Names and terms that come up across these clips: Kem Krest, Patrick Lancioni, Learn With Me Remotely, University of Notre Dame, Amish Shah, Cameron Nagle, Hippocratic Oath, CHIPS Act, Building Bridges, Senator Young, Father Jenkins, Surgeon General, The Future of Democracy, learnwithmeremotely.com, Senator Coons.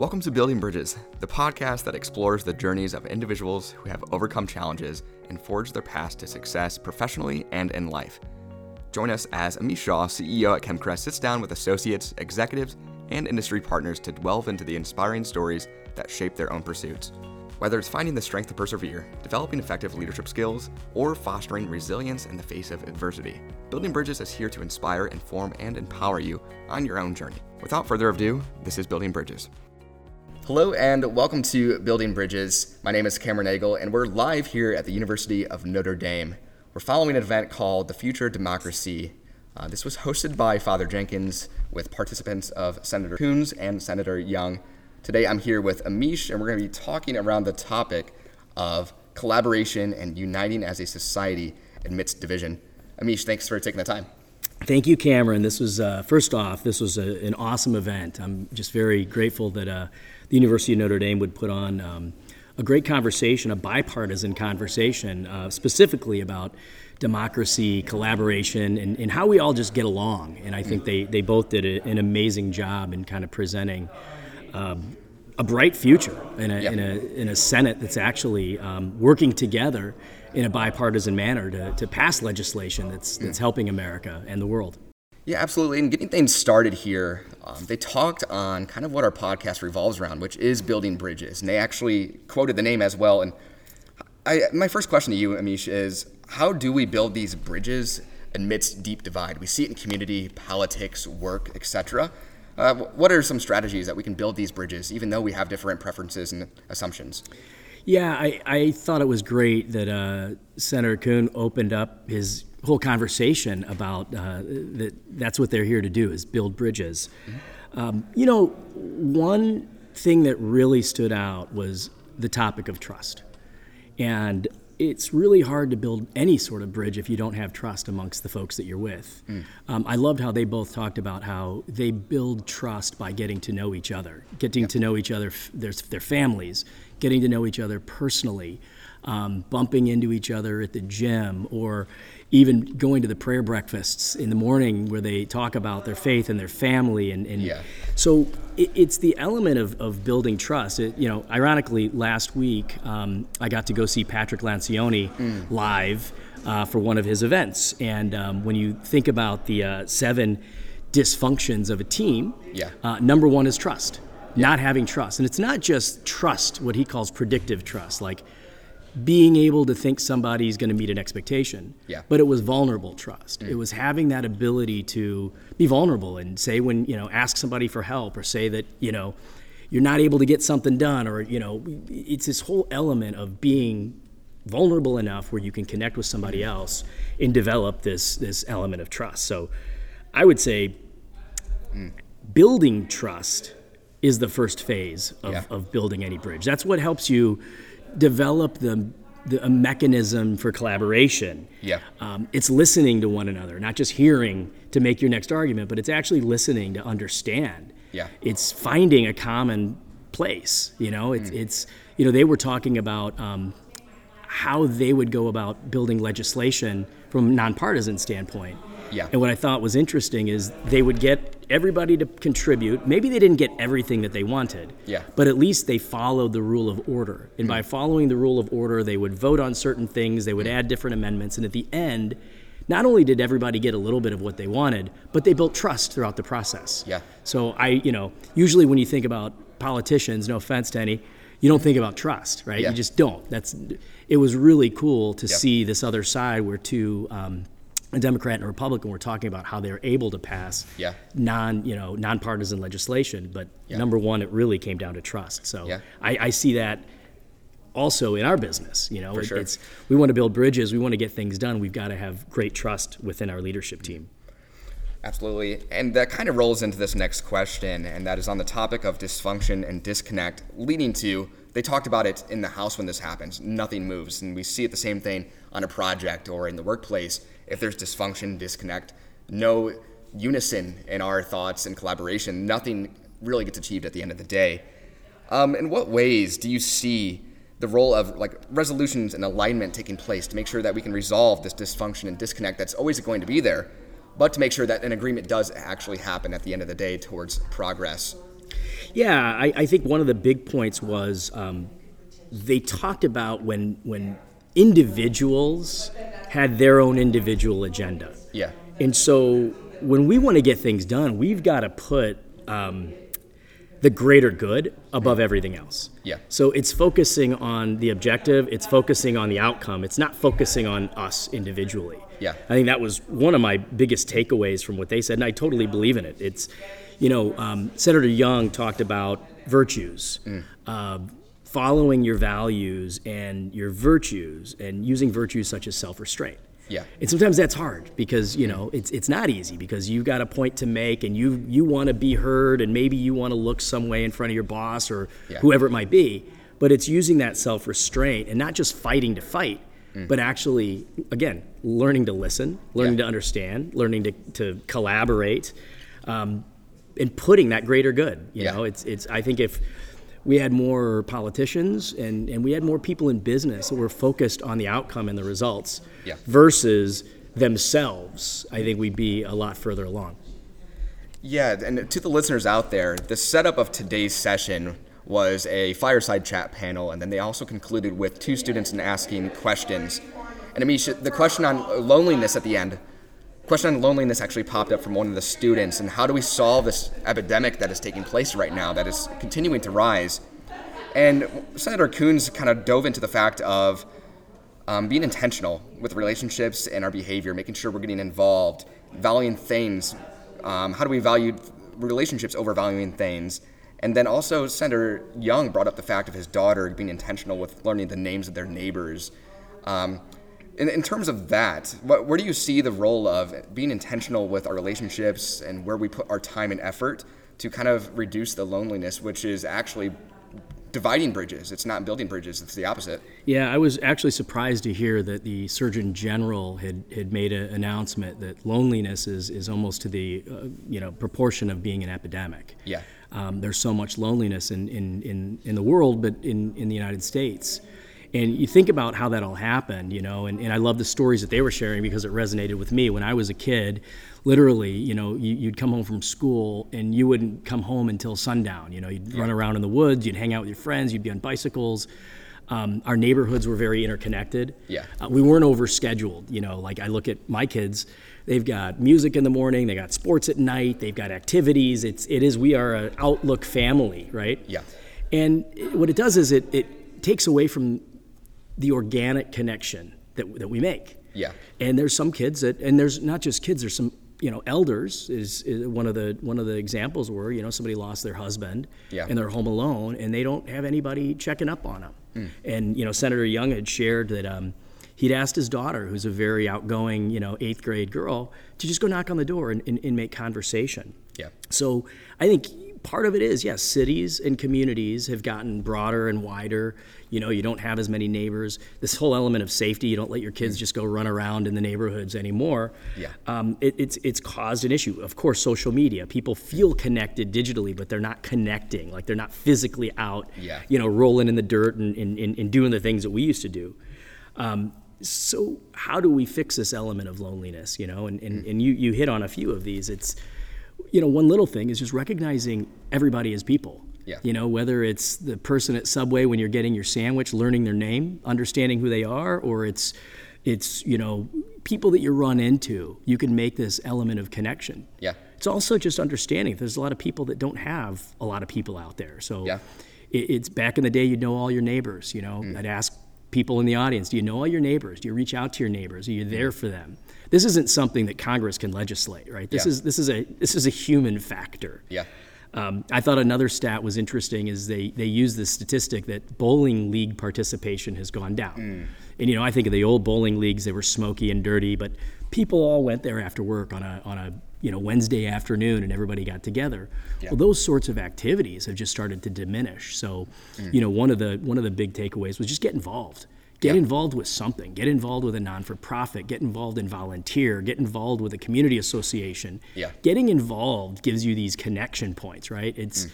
Welcome to Building Bridges, the podcast that explores the journeys of individuals who have overcome challenges and forged their path to success professionally and in life. Join us as Amish Shah, CEO at Kem Krest, sits down with associates, executives, and industry partners to delve into the inspiring stories that shape their own pursuits. Whether it's finding the strength to persevere, developing effective leadership skills, or fostering resilience in the face of adversity, Building Bridges is here to inspire, inform, and empower you on your own journey. Without further ado, this is Building Bridges. Hello and welcome to Building Bridges. My name is Cameron Nagle and we're live here at the University of Notre Dame. We're following an event called The Future of Democracy. This was hosted by Father Jenkins with participants of Senator Coons and Senator Young. Today I'm here with Amish and we're going to be talking around the topic of collaboration and uniting as a society amidst division. Amish, thanks for taking the time. Thank you, Cameron. This was, an awesome event. I'm just very grateful that the University of Notre Dame would put on a great conversation, a bipartisan conversation, specifically about democracy, collaboration, and how we all just get along. And I think they both did an amazing job in kind of presenting a bright future in a Senate that's actually working together in a bipartisan manner to pass legislation that's helping America and the world. Yeah, absolutely. And getting things started here, they talked on kind of what our podcast revolves around, which is building bridges. And they actually quoted the name as well. And my first question to you, Amish, is how do we build these bridges amidst deep divide? We see it in community, politics, work, etc. What are some strategies that we can build these bridges, even though we have different preferences and assumptions? Yeah, I thought it was great that Senator Coons opened up his whole conversation about that's what they're here to do, is build bridges. Mm-hmm. One thing that really stood out was the topic of trust. And it's really hard to build any sort of bridge if you don't have trust amongst the folks that you're with. Mm. I loved how they both talked about how they build trust by getting to know each other, their families, getting to know each other personally, bumping into each other at the gym, or even going to the prayer breakfasts in the morning where they talk about their faith and their family. So it's the element of building trust. Ironically, last week, I got to go see Patrick Lancioni live for one of his events. And when you think about the 7 dysfunctions of a team, number one is trust, not having trust. And it's not just trust, what he calls predictive trust, like being able to think somebody's going to meet an expectation, but it was vulnerable trust. It was having that ability to be vulnerable and say when, ask somebody for help or say that, you're not able to get something done or, it's this whole element of being vulnerable enough where you can connect with somebody else and develop this element of trust. So I would say building trust is the first phase of building any bridge. That's what helps you develop a mechanism for collaboration. It's listening to one another, not just hearing to make your next argument, but it's actually listening to understand. It's finding a common place. They were talking about how they would go about building legislation from a nonpartisan standpoint. And what I thought was interesting is they would get everybody to contribute. Maybe they didn't get everything that they wanted, but at least they followed the rule of order. And by following the rule of order, they would vote on certain things, they would add different amendments, and at the end, not only did everybody get a little bit of what they wanted, but they built trust throughout the process. So usually when you think about politicians, no offense to any, you don't think about trust, right? You just don't. It was really cool to see this other side where two a Democrat and a Republican were talking about how they were able to pass nonpartisan legislation, but number one, it really came down to trust. So I see that also in our business. We want to build bridges, we want to get things done. We've got to have great trust within our leadership team. Absolutely, and that kind of rolls into this next question, and that is on the topic of dysfunction and disconnect, leading to, they talked about it in the house when this happens, nothing moves, and we see it the same thing on a project or in the workplace. If there's dysfunction, disconnect, no unison in our thoughts and collaboration, nothing really gets achieved at the end of the day. In what ways do you see the role of resolutions and alignment taking place to make sure that we can resolve this dysfunction and disconnect that's always going to be there, but to make sure that an agreement does actually happen at the end of the day towards progress Yeah, I think one of the big points was they talked about when individuals had their own individual agenda. Yeah. And so when we want to get things done, we've got to put the greater good above everything else. Yeah. So it's focusing on the objective. It's focusing on the outcome. It's not focusing on us individually. Yeah. I think that was one of my biggest takeaways from what they said, and I totally believe in it. It's, Senator Young talked about virtues, following your values and your virtues, and using virtues such as self-restraint. Yeah. And sometimes that's hard because, it's not easy because you've got a point to make and you want to be heard and maybe you want to look some way in front of your boss or whoever it might be. But it's using that self-restraint and not just fighting to fight, but actually, again, learning to listen, learning to understand, learning to collaborate, and putting that greater good. I think if we had more politicians and we had more people in business that were focused on the outcome and the results versus themselves, I think we'd be a lot further along. Yeah, and to the listeners out there, the setup of today's session was a fireside chat panel, and then they also concluded with two students and asking questions. And Amish, the question on loneliness at the end, actually popped up from one of the students, and how do we solve this epidemic that is taking place right now that is continuing to rise? And Senator Coons kind of dove into the fact of being intentional with relationships and our behavior, making sure we're getting involved, valuing things. How do we value relationships over valuing things? And then also Senator Young brought up the fact of his daughter being intentional with learning the names of their neighbors. In terms of that, where do you see the role of being intentional with our relationships and where we put our time and effort to kind of reduce the loneliness, which is actually dividing bridges? It's not building bridges. It's the opposite. Yeah, I was actually surprised to hear that the Surgeon General had made an announcement that loneliness is almost to the proportion of being an epidemic. Yeah, there's so much loneliness in the world, but in the United States. And you think about how that all happened, and I love the stories that they were sharing because it resonated with me. When I was a kid, literally, you'd come home from school and you wouldn't come home until sundown. You'd run around in the woods, you'd hang out with your friends, you'd be on bicycles. Our neighborhoods were very interconnected. Yeah. We weren't overscheduled. Like I look at my kids, they've got music in the morning, they got sports at night, they've got activities. We are an outlook family, right? Yeah. And what it does is it takes away from the organic connection that we make. Yeah. And there's some kids and there's not just kids, there's some, elders is one of the examples where, somebody lost their husband and they're home alone and they don't have anybody checking up on them. Mm. And, Senator Young had shared that he'd asked his daughter, who's a very outgoing, 8th grade girl, to just go knock on the door and make conversation. Yeah. So I think part of it is, yes, cities and communities have gotten broader and wider. You don't have as many neighbors. This whole element of safety, you don't let your kids just go run around in the neighborhoods anymore. Yeah. It's caused an issue. Of course, social media. People feel connected digitally, but they're not connecting. Like they're not physically out, rolling in the dirt and doing the things that we used to do. So how do we fix this element of loneliness, And you hit on a few of these. It's, one little thing is just recognizing everybody as people. Yeah. Whether it's the person at Subway when you're getting your sandwich, learning their name, understanding who they are, or it's people that you run into, you can make this element of connection. Yeah. It's also just understanding there's a lot of people that don't have a lot of people out there. So it's back in the day, you'd know all your neighbors, I'd ask people in the audience, do you know all your neighbors? Do you reach out to your neighbors? Are you there for them? This isn't something that Congress can legislate, right? This is a human factor. Yeah. I thought another stat was interesting is they use this statistic that bowling league participation has gone down. Mm. And I think of the old bowling leagues, they were smoky and dirty, but people all went there after work on a Wednesday afternoon and everybody got together. Yeah. Well, those sorts of activities have just started to diminish. So, one of the big takeaways was just get involved. Get involved with something. Get involved with a non-for-profit. Get involved in volunteer. Get involved with a community association. Yeah. Getting involved gives you these connection points, right? It's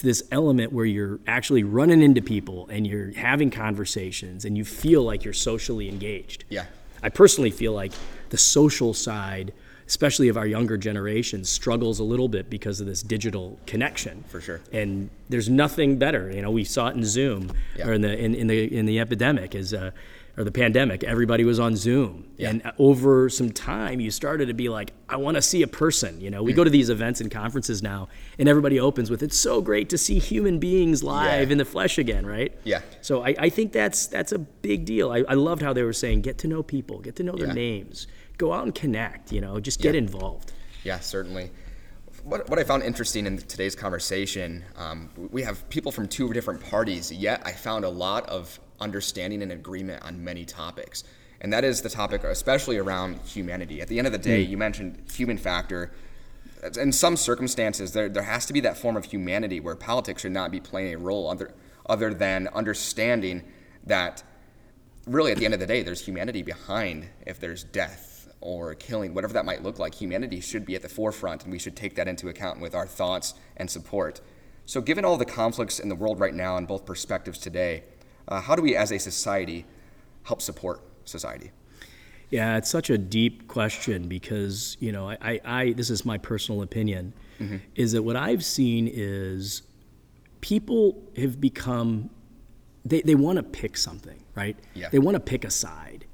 this element where you're actually running into people and you're having conversations and you feel like you're socially engaged. Yeah. I personally feel like the social side especially of our younger generation, struggles a little bit because of this digital connection. For sure. And there's nothing better. You know, we saw it in Zoom or in the epidemic as or the pandemic. Everybody was on Zoom, and over some time, you started to be like, I want to see a person. You know, we go to these events and conferences now, and everybody opens with, "It's so great to see human beings live in the flesh again," right? Yeah. So I think that's a big deal. I loved how they were saying, get to know people, get to know their names, go out and connect. You know, just get involved. Yeah, certainly. What I found interesting in today's conversation, we have people from two different parties, yet I found a lot of understanding and agreement on many topics. And that is the topic, especially around humanity. At the end of the day, you mentioned human factor. In some circumstances, there has to be that form of humanity where politics should not be playing a role other than understanding that really at the end of the day, there's humanity behind if there's death or killing, whatever that might look like. Humanity should be at the forefront, and we should take that into account with our thoughts and support. So given all the conflicts in the world right now and both perspectives today, how do we as a society help support society? Yeah, it's such a deep question because, you know, I this is my personal opinion, is that what I've seen is people have become, they want to pick something, right? Yeah. They want to pick a side.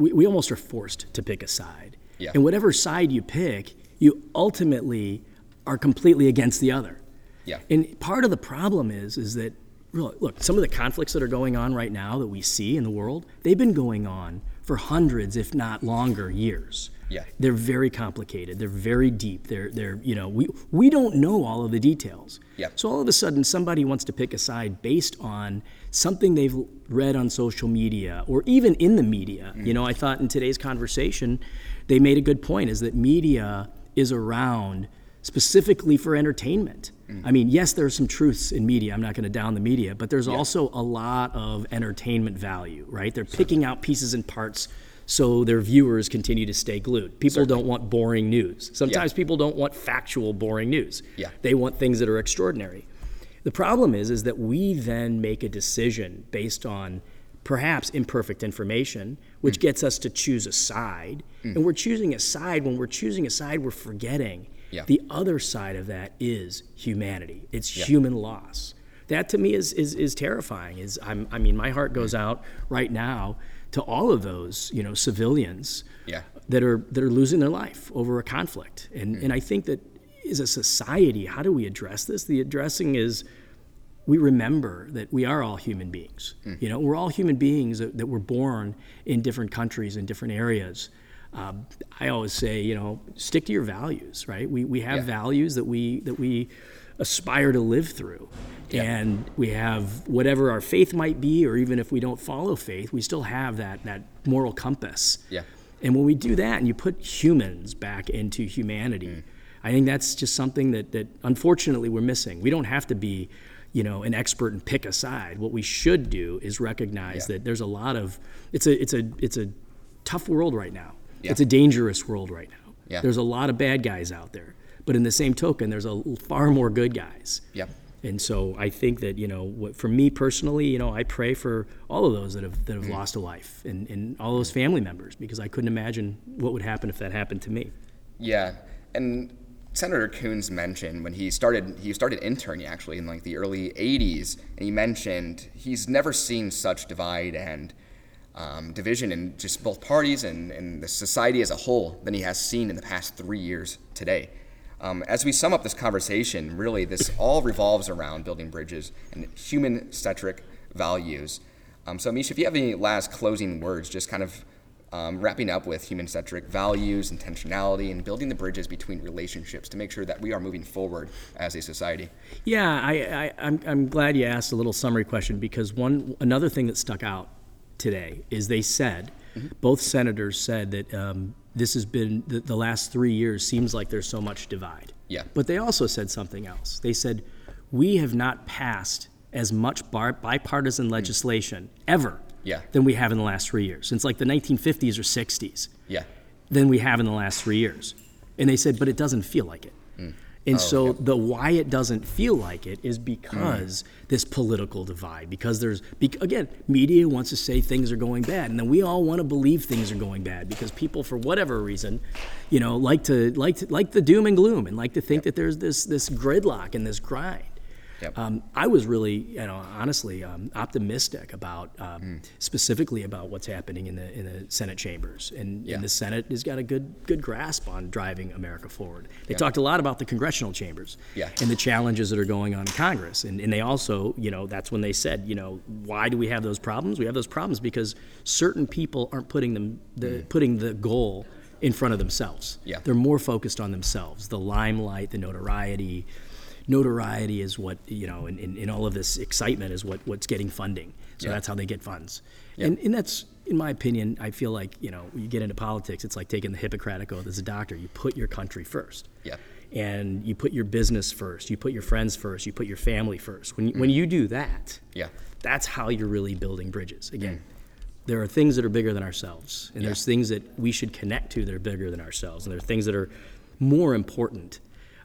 We almost are forced to pick a side. Yeah. And whatever side you pick, you ultimately are completely against the other. Yeah. And part of the problem is that, look, some of the conflicts that are going on right now that we see in the world, they've been going on for hundreds, if not longer, years. Yeah. They're very complicated. They're very deep. They're you know, we don't know all of the details. Yeah. So all of a sudden, somebody wants to pick a side based on something they've read on social media or even in the media. You know, I thought in today's conversation, they made a good point, is that media is around specifically for entertainment. I mean, yes, there are some truths in media. I'm not going to down the media, but there's also a lot of entertainment value, right? They're picking out pieces and parts so their viewers continue to stay glued. People don't want boring news. Sometimes people don't want factual boring news. Yeah. They want things that are extraordinary. The problem is that we then make a decision based on perhaps imperfect information, which gets us to choose a side. And we're choosing a side. When we're choosing a side, we're forgetting the other side of that is humanity. It's human loss. That to me is terrifying. I mean, my heart goes out right now to all of those, you know, civilians that are losing their life over a conflict. And and I think that as a society, how do we address this? The addressing is we remember that we are all human beings. You know, we're all human beings that were born in different countries, in different areas. I always say, you know, stick to your values, right? We have values that we aspire to live through. And we have whatever our faith might be, or even if we don't follow faith, we still have that moral compass. Yeah. And when we do that and you put humans back into humanity, I think that's just something that unfortunately we're missing. We don't have to be, you know, an expert and pick a side. What we should do is recognize that there's a lot of, it's a tough world right now. Yeah. It's a dangerous world right now. Yeah. There's a lot of bad guys out there. But in the same token, there's a far more good guys. Yeah. And so I think that, you know, for me personally, you know, I pray for all of those that have lost a life and all those family members, because I couldn't imagine what would happen if that happened to me. Yeah. And Senator Coons mentioned when he started interning actually in like the early 80s, and he mentioned he's never seen such divide and division in just both parties and the society as a whole than he has seen in the past 3 years today. As we sum up this conversation, really this all revolves around building bridges and human-centric values. So Amish, if you have any last closing words, just kind of wrapping up with human-centric values, intentionality, and building the bridges between relationships to make sure that we are moving forward as a society. Yeah, I'm glad you asked a little summary question, because another thing that stuck out today is they said, both senators said that this has been, the last 3 years seems like there's so much divide. Yeah. But they also said something else. They said, we have not passed as much bipartisan legislation ever than we have in the last 3 years, since like the 1950s or 60s than we have in the last 3 years. And they said, but it doesn't feel like it. And the why it doesn't feel like it is because this political divide, because again, media wants to say things are going bad, and then we all want to believe things are going bad because people, for whatever reason, like the doom and gloom and like to think that there's this gridlock and this grind. Yep. I was really, honestly, optimistic about specifically about what's happening in the Senate chambers, and the Senate has got a good grasp on driving America forward. They talked a lot about the congressional chambers and the challenges that are going on in Congress, and they also, that's when they said, why do we have those problems? We have those problems because certain people aren't putting the goal in front of themselves. Yeah. They're more focused on themselves, the limelight, the notoriety. Notoriety is what, in all of this excitement is what's getting funding. So that's how they get funds. Yeah. And that's, in my opinion, I feel like, when you get into politics, it's like taking the Hippocratic Oath as a doctor. You put your country first. Yeah. And you put your business first. You put your friends first. You put your family first. When you do that, that's how you're really building bridges. Again, there are things that are bigger than ourselves. And there's things that we should connect to that are bigger than ourselves. And there are things that are more important.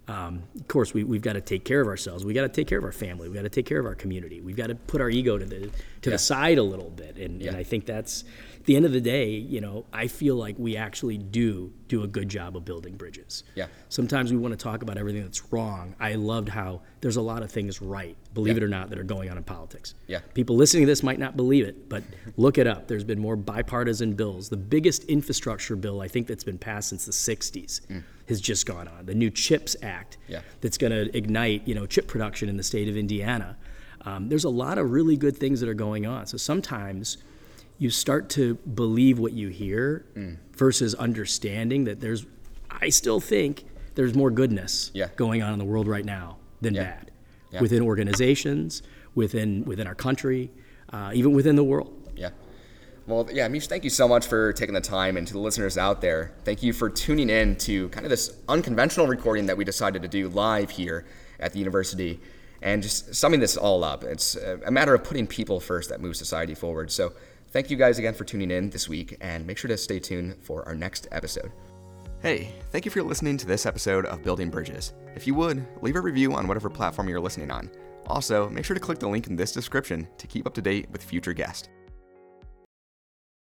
Of course, we've got to take care of ourselves. We've got to take care of our family. We've got to take care of our community. We've got to put our ego to the side a little bit. And I think that's, at the end of the day, I feel like we actually do a good job of building bridges. Yeah. Sometimes we want to talk about everything that's wrong. I loved how there's a lot of things right, believe it or not, that are going on in politics. Yeah. People listening to this might not believe it, but look it up. There's been more bipartisan bills. The biggest infrastructure bill I think that's been passed since the 60s has just gone on. The new CHIPS Act that's going to ignite, chip production in the state of Indiana. There's a lot of really good things that are going on. So sometimes you start to believe what you hear versus understanding that I still think there's more goodness going on in the world right now than bad. Yeah. Within organizations, within our country, even within the world. Yeah. Well, Amish, thank you so much for taking the time, and to the listeners out there, thank you for tuning in to kind of this unconventional recording that we decided to do live here at the university. And just summing this all up, it's a matter of putting people first that moves society forward. So thank you guys again for tuning in this week, and make sure to stay tuned for our next episode. Hey, thank you for listening to this episode of Building Bridges. If you would, leave a review on whatever platform you're listening on. Also, make sure to click the link in this description to keep up to date with future guests.